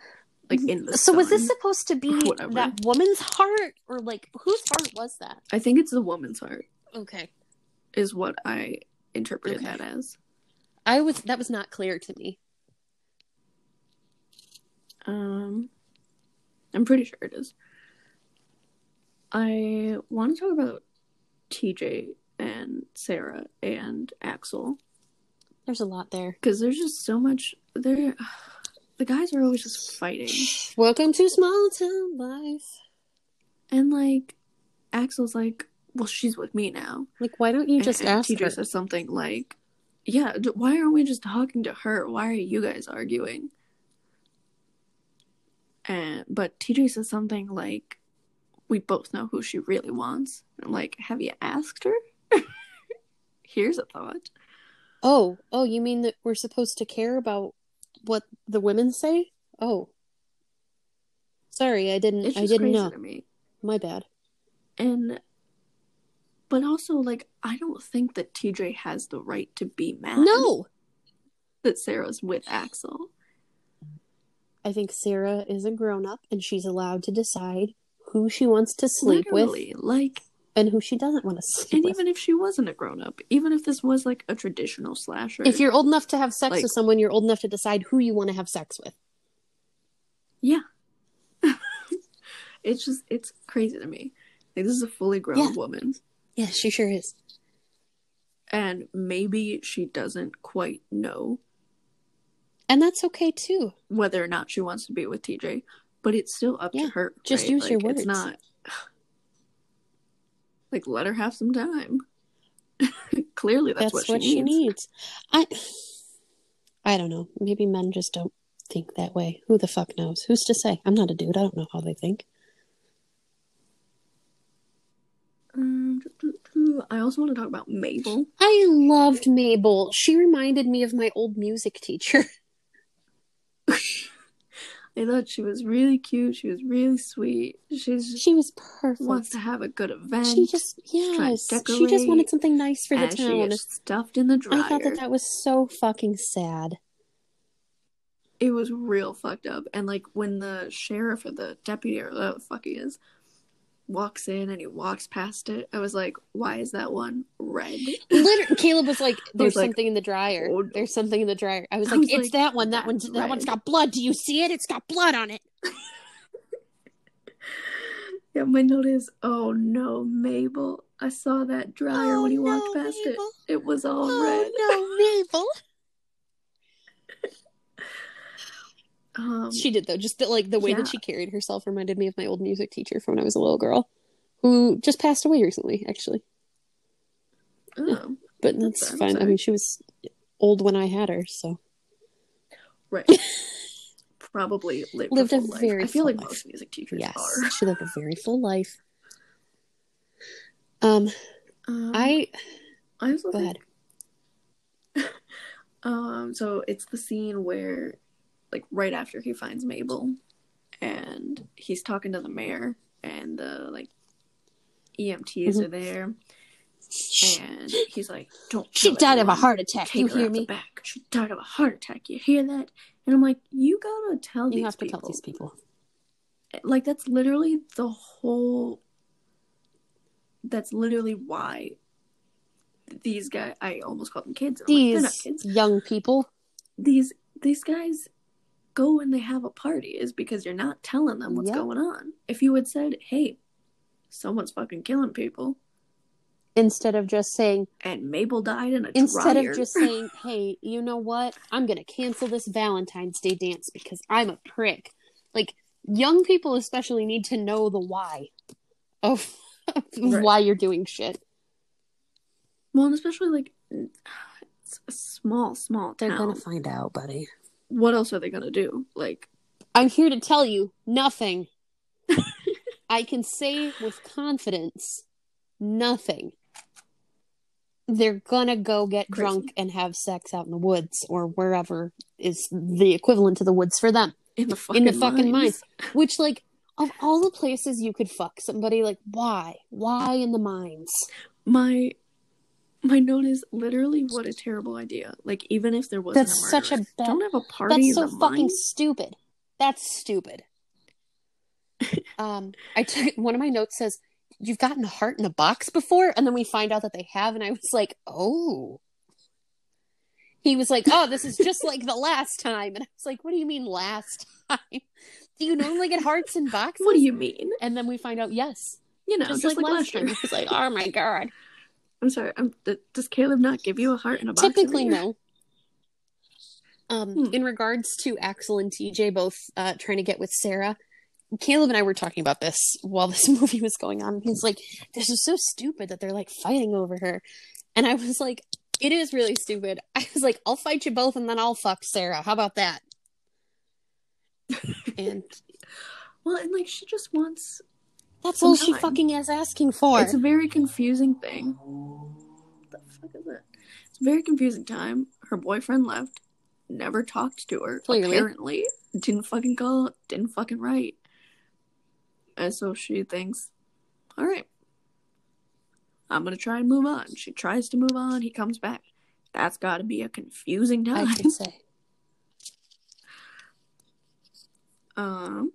Like, in the So sun, was this supposed to be that woman's heart? Or, like, whose heart was that? I think it's the woman's heart. Okay. Is what I interpreted okay. that as. I was that was not clear to me. Um, I'm pretty sure it is. I want to talk about T J and Sarah and Axel. There's a lot there because there's just so much. There, the guys are always just fighting. Welcome to small town life. And like, Axel's like, "Well, she's with me now." Like, why don't you just and, ask? And T J her? Says something like. Yeah, why aren't we just talking to her? Why are you guys arguing? And but T J says something like, we both know who she really wants. And I'm like, have you asked her? Here's a thought. Oh, oh, you mean that we're supposed to care about what the women say? Oh. Sorry, I didn't it's just I didn't crazy know. To me. My bad. And But also, like, I don't think that T J has the right to be mad. No! That Sarah's with Axel. I think Sarah is a grown-up, and she's allowed to decide who she wants to sleep Literally, with. Like... And who she doesn't want to sleep and with. And even if she wasn't a grown-up, even if this was, like, a traditional slasher... If you're old enough to have sex like, with someone, you're old enough to decide who you want to have sex with. Yeah. It's just, it's crazy to me. Like, this is a fully grown yeah. woman. Yeah, she sure is. And maybe she doesn't quite know. And that's okay, too. Whether or not she wants to be with T J. But it's still up yeah, to her. Just right? use like, your words. It's not... Like, let her have some time. Clearly, that's, that's what, she, what needs. she needs. I I don't know. Maybe men just don't think that way. Who the fuck knows? Who's to say? I'm not a dude. I don't know how they think. Um, I also want to talk about Mabel. I loved Mabel. She reminded me of my old music teacher. I thought she was really cute. She was really sweet. She's she was perfect. Wants to have a good event. She just yes. Decorate, she just wanted something nice for the town. She gets stuffed in the dryer. I thought that that was so fucking sad. It was real fucked up. And like when the sheriff or the deputy or whatever the fuck he is walks in and he walks past it, I was like, why is that one red? Literally, Caleb was like, there's was something like, in the dryer. Oh, no. There's something in the dryer. I was like, I was it's like, that one. That one's red. That one's got blood. Do you see it? It's got blood on it. Yeah, my note is, oh no, Mabel. I saw that dryer oh, when he no, walked past Mabel. it. It was all oh, red. Oh no, Mabel. Um, she did though, just the, like the way yeah. that she carried herself reminded me of my old music teacher from when I was a little girl, who just passed away recently, actually. Oh, yeah. But that's I'm fine. Sorry. I mean, she was old when I had her, so right. Probably lived, lived a, full a very. Life. I feel like life. Most music teachers yes, are. She lived a very full life. Um, um I. I was go ahead. um. So it's the scene where. Like right after he finds Mabel and he's talking to the mayor and the like E M Ts mm-hmm. are there and he's like, don't she died of a heart attack. Take you hear me? Back. She died of a heart attack. You hear that? And I'm like, you gotta tell you these people. You have to people. tell these people. Like that's literally the whole that's literally why these guys I almost called them kids. I'm these like, they're not kids. Young people. These these guys go when they have a party is because you're not telling them what's yep. going on. If you had said, hey, someone's fucking killing people. Instead of just saying... And Mabel died in a Instead dryer. of just saying, hey, you know what? I'm going to cancel this Valentine's Day dance because I'm a prick. Like, young people especially need to know the why of right. why you're doing shit. Well, and especially, like, it's a small, small town. They're going to find out, buddy. What else are they going to do? Like, I'm here to tell you nothing. I can say with confidence, nothing. They're going to go get crazy. drunk and have sex out in the woods or wherever is the equivalent to the woods for them. In the fucking, in the fucking mines. mines. Which, like, of all the places you could fuck somebody, like, why? Why in the mines? My... My note is literally what a terrible idea. Like, even if there wasn't that's a murder, such a bad, don't have a party. That's so fucking mind. stupid. That's stupid. um, I took one of my notes says, "You've gotten a heart in a box before," and then we find out that they have, and I was like, "Oh." He was like, "Oh, this is just like the last time," and I was like, "What do you mean last time? Do you normally get hearts in boxes?" What do you mean? And then we find out, yes, you know, just, just like, like last time. He was like, "Oh my god." I'm sorry. I'm, th- does Caleb not give you a heart in a box? Typically, no. Um, hmm. In regards to Axel and T J both uh, trying to get with Sarah, Caleb and I were talking about this while this movie was going on. He's like, "This is so stupid that they're like fighting over her," and I was like, "It is really stupid." I was like, "I'll fight you both, and then I'll fuck Sarah. How about that?" and well, and like she just wants. That's Sometime. all she fucking is asking for. It's a very confusing thing. What the fuck is it? It's a very confusing time. Her boyfriend left. Never talked to her. Clearly. Apparently. Didn't fucking call. Didn't fucking write. And so she thinks, alright. I'm gonna try and move on. She tries to move on. He comes back. That's gotta be a confusing time. I should say. Um...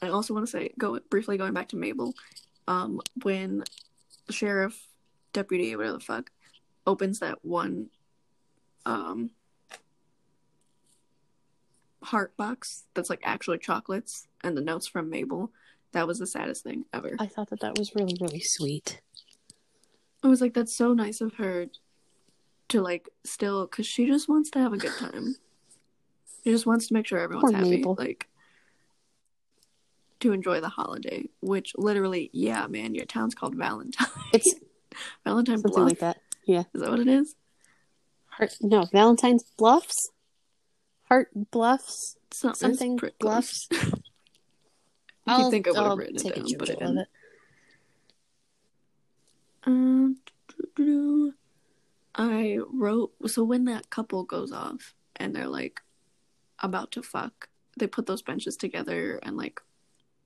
I also want to say, go briefly going back to Mabel, um, when the sheriff, deputy, whatever the fuck, opens that one um, heart box that's like actually chocolates and the notes from Mabel. That was the saddest thing ever. I thought that that was really, really sweet. I was like, that's so nice of her to like still, because she just wants to have a good time. She just wants to make sure everyone's Poor happy. Mabel. Like, to enjoy the holiday, which literally, yeah, man, your town's called Valentine. It's Valentine Bluffs. Something like that. Yeah. Is that what it is? Heart, no, Valentine's Bluffs? Heart Bluffs? Something, something Bluffs? I do think I would have written it down, but I didn't. It. Um, I wrote, so when that couple goes off and they're like about to fuck, they put those benches together and like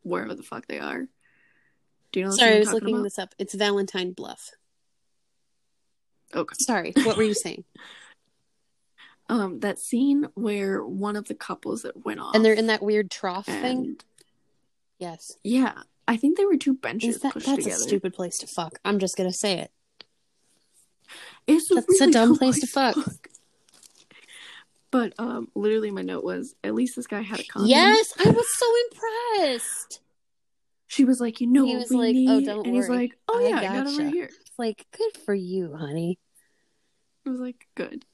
wherever the fuck they are. Do you know? Sorry, I was looking about? this up. It's Valentine Bluff. Okay. Sorry, what were you saying? Um, that scene where one of the couples that went off and they're in that weird trough and... thing. Yes. Yeah, I think there were two benches that, pushed that's together. That's a stupid place to fuck. I'm just gonna say it. It's that's really a dumb place to fuck. fuck. But um, literally, my note was, at least this guy had a condom. Yes, I was so impressed. She was like, you know, he what was we like, need. oh, don't and worry. He's like, oh I yeah, gotcha. I got it right here. It's like, good for you, honey. I was like, good.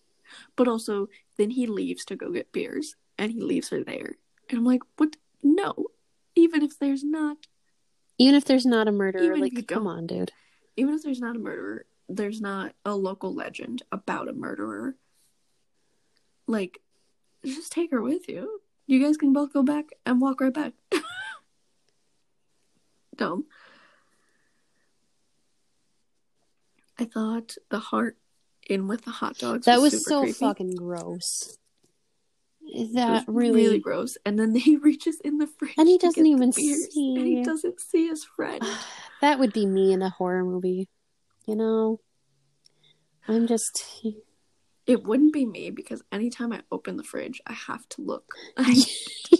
But also, then he leaves to go get beers, and he leaves her there. And I'm like, what? No, even if there's not, even if there's not a murderer, even like, come on, dude. Even if there's not a murderer, there's not a local legend about a murderer. Like, just take her with you. You guys can both go back and walk right back. Dumb. I thought the heart in with the hot dogs that was, was super so creepy. Fucking gross. That really... really gross. And then he reaches in the fridge and he doesn't even see. And he doesn't see his friend. That would be me in a horror movie. You know? I'm just... It wouldn't be me because anytime I open the fridge, I have to look. I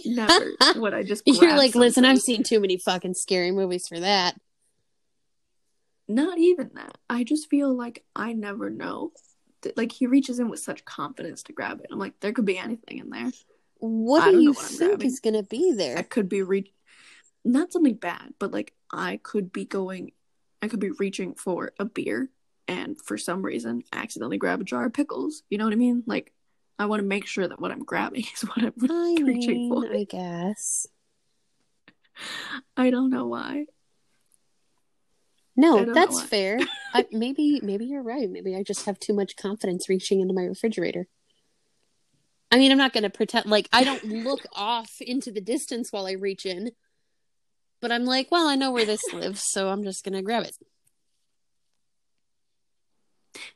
never would I just grab You're like, something. Listen, I've seen too many fucking scary movies for that. Not even that. I just feel like I never know. Like, he reaches in with such confidence to grab it. I'm like, there could be anything in there. What I do you what think is going to be there? I could be re- not something bad, but like, I could be going, I could be reaching for a beer. And for some reason, accidentally grab a jar of pickles. You know what I mean? Like, I want to make sure that what I'm grabbing is what I'm I reaching mean, for. I guess. I don't know why. No, that's fair. I, maybe, maybe you're right. Maybe I just have too much confidence reaching into my refrigerator. I mean, I'm not going to pretend like I don't look off into the distance while I reach in, but I'm like, well, I know where this lives, so I'm just going to grab it.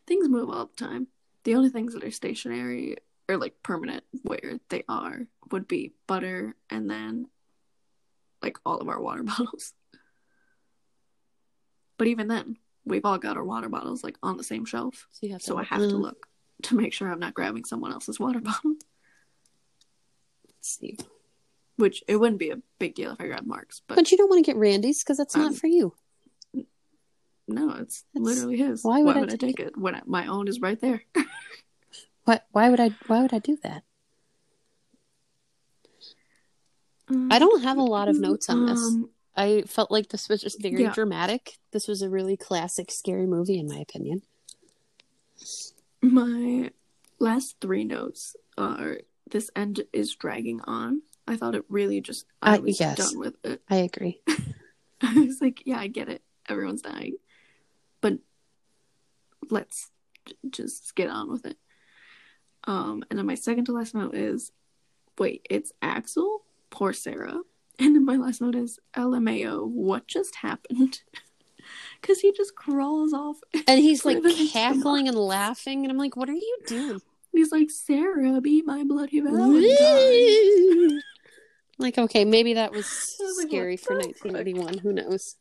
Things move all the time. The only things that are stationary or like permanent where they are would be butter and then like all of our water bottles. But even then, we've all got our water bottles like on the same shelf. So, you have to so I have mm. to look to make sure I'm not grabbing someone else's water bottle. Let's see. Which it wouldn't be a big deal if I grabbed Mark's. But, but you don't want to get Randy's because that's um, not for you. No, it's That's, literally his. Why would, why would I, I take it, it when I, my own is right there? What? Why would I? Why would I do that? Um, I don't have a lot of notes on this. Um, I felt like this was just very yeah. dramatic. This was a really classic scary movie, in my opinion. My last three notes are: this end is dragging on. I thought it really just. I uh, was yes. done with it. I agree. I was like, yeah, I get it. Everyone's dying. But let's j- just get on with it. Um, and then my second to last note is, wait, it's Axel? Poor Sarah. And then my last note is, L M A O, what just happened? Because he just crawls off. And he's like cackling and laughing. And I'm like, what are you doing? He's like, Sarah, be my bloody Valentine. Like, okay, maybe that was, was like, scary for nineteen eighty-one. Who knows?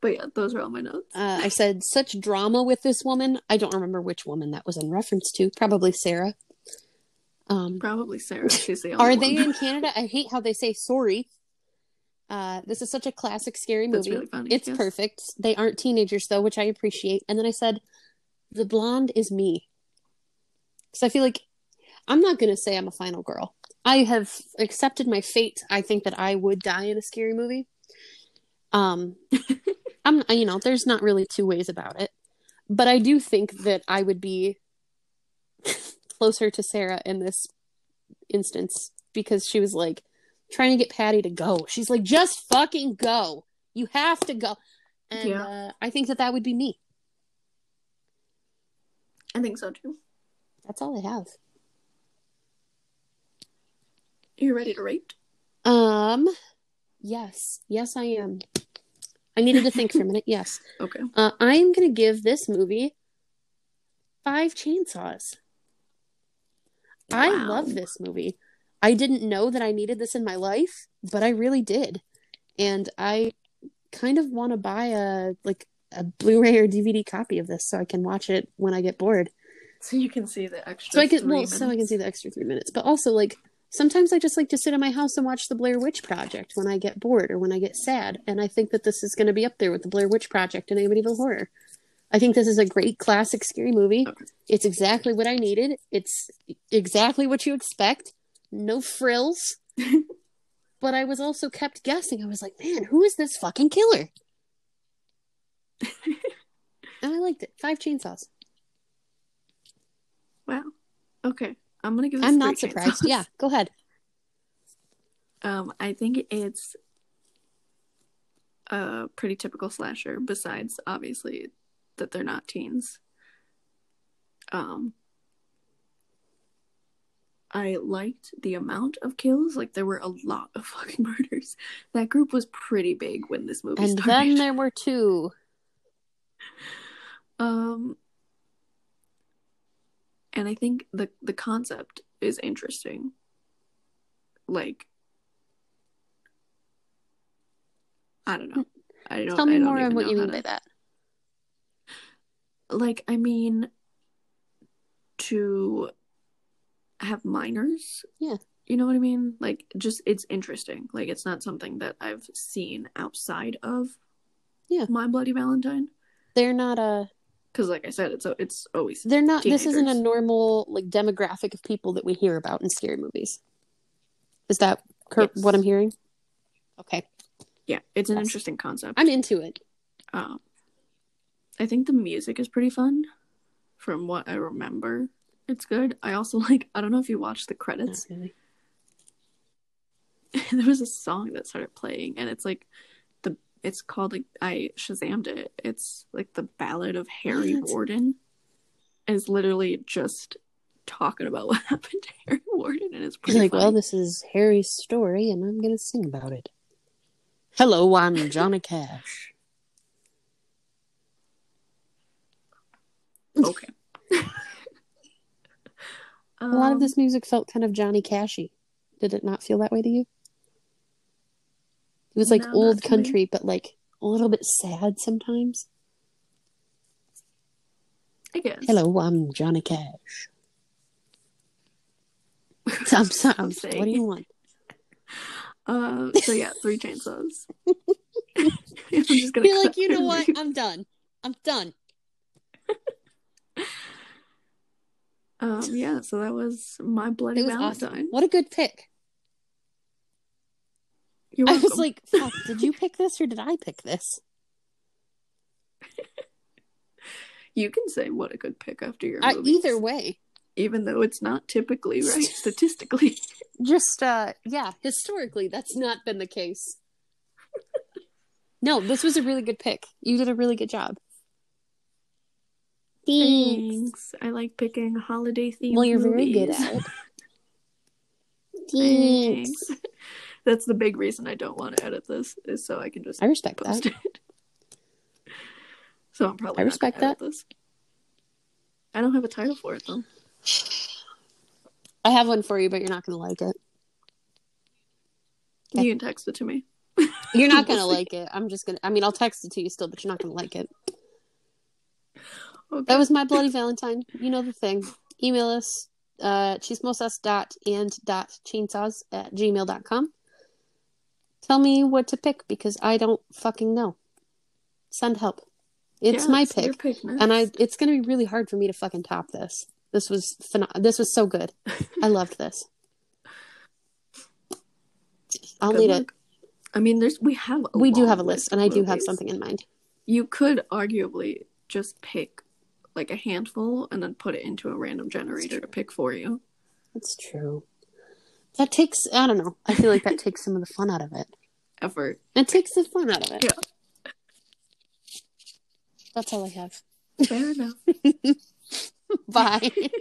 But yeah, those are all my notes. Uh, I said, such drama with this woman. I don't remember which woman that was in reference to. Probably Sarah. Um, Probably Sarah. She's the only Are one. They in Canada? I hate how they say sorry. Uh, this is such a classic scary movie. That's really funny. It's yes. perfect. They aren't teenagers, though, which I appreciate. And then I said, the blonde is me. Because I feel like I'm not going to say I'm a final girl. I have accepted my fate. I think that I would die in a scary movie. Um, I'm, you know, there's not really two ways about it. But I do think that I would be closer to Sarah in this instance, because she was like trying to get Patty to go. She's like, just fucking go. You have to go. And yeah. uh, I think that that would be me. I think so too. That's all I have. You ready to rate? Um, yes. Yes, I am. I needed to think for a minute. Yes. Okay. Uh, I am going to give this movie five chainsaws. Wow. I love this movie. I didn't know that I needed this in my life, but I really did. And I kind of want to buy a like a Blu-ray or D V D copy of this so I can watch it when I get bored. So you can see the extra so I can, three well, minutes. So I can see the extra three minutes. But also, like, sometimes I just like to sit in my house and watch the Blair Witch Project when I get bored or when I get sad. And I think that this is going to be up there with the Blair Witch Project and Amityville Horror. I think this is a great classic scary movie. Okay. It's exactly what I needed. It's exactly what you expect. No frills. But I was also kept guessing. I was like, man, who is this fucking killer? And I liked it. Five chainsaws. Wow. Okay. I'm going to give this I'm not surprised. Chainsaws. Yeah, go ahead. Um, I think it's a pretty typical slasher, besides, obviously, that they're not teens. Um, I liked the amount of kills. Like, there were a lot of fucking murders. That group was pretty big when this movie and started. And then there were two. Um... And I think the, the concept is interesting. Like, I don't know. I don't. Tell me I don't more on what you mean to, by that. Like, I mean, to have minors. Yeah. You know what I mean? Like, just, it's interesting. Like, it's not something that I've seen outside of yeah. My Bloody Valentine. They're not a... Because, like I said, it's it's always they're not. Teenagers. This isn't a normal like demographic of people that we hear about in scary movies. Is that cur- yes. what I'm hearing? Okay. Yeah, it's an That's, interesting concept. I'm into it. Um, I think the music is pretty fun. From what I remember, it's good. I also like. I don't know if you watched the credits. Not really. There was a song that started playing, and it's like. It's called, like, I Shazammed it. It's, like, the Ballad of Harry Warden. And it's literally just talking about what happened to Harry Warden. And it's pretty He's like, funny. Well, this is Harry's story, and I'm going to sing about it. Hello, I'm Johnny Cash. Okay. A lot um, of this music felt kind of Johnny Cashy. Did it not feel that way to you? It was like no, old country, me. But like a little bit sad sometimes. I guess. Hello, I'm Johnny Cash. I'm sorry. I'm saying. What do you want? Uh, so yeah, three chainsaws. I'm just gonna You're like, you know what? Leave. I'm done. I'm done. um. Yeah. So that was My Bloody was Valentine. Awesome. What a good pick. I was like, fuck, did you pick this or did I pick this? You can say what a good pick after your uh, movies. Either way. Even though it's not typically right, statistically. Just, uh, yeah, historically, that's not been the case. No, this was a really good pick. You did a really good job. Thanks. Thanks. I like picking holiday-themed Well, you're movies. Very good at it. Thanks. Thanks. That's the big reason I don't want to edit this, is so I can just I respect post that. It. So I'm probably I respect not gonna that. Edit this. I don't have a title for it though. I have one for you, but you're not gonna like it. Okay. You can text it to me. You're not gonna like it. I'm just gonna. I mean, I'll text it to you still, but you're not gonna like it. Okay. That was My Bloody Valentine. You know the thing. Email us uh, chismosas dot and dot chainsaws at gmail dot com. Tell me what to pick, because I don't fucking know. Send help. It's yeah, my it's pick. pick and I it's going to be really hard for me to fucking top this. This was phenom- This was so good. I loved this. I'll lead it. I mean, there's we have a we do have a list, and I do have something in mind. You could arguably just pick like a handful and then put it into a random generator to pick for you. That's true. That takes, I don't know. I feel like that takes some of the fun out of it. Effort. It takes the fun out of it. Yeah. That's all I have. Fair enough. Bye.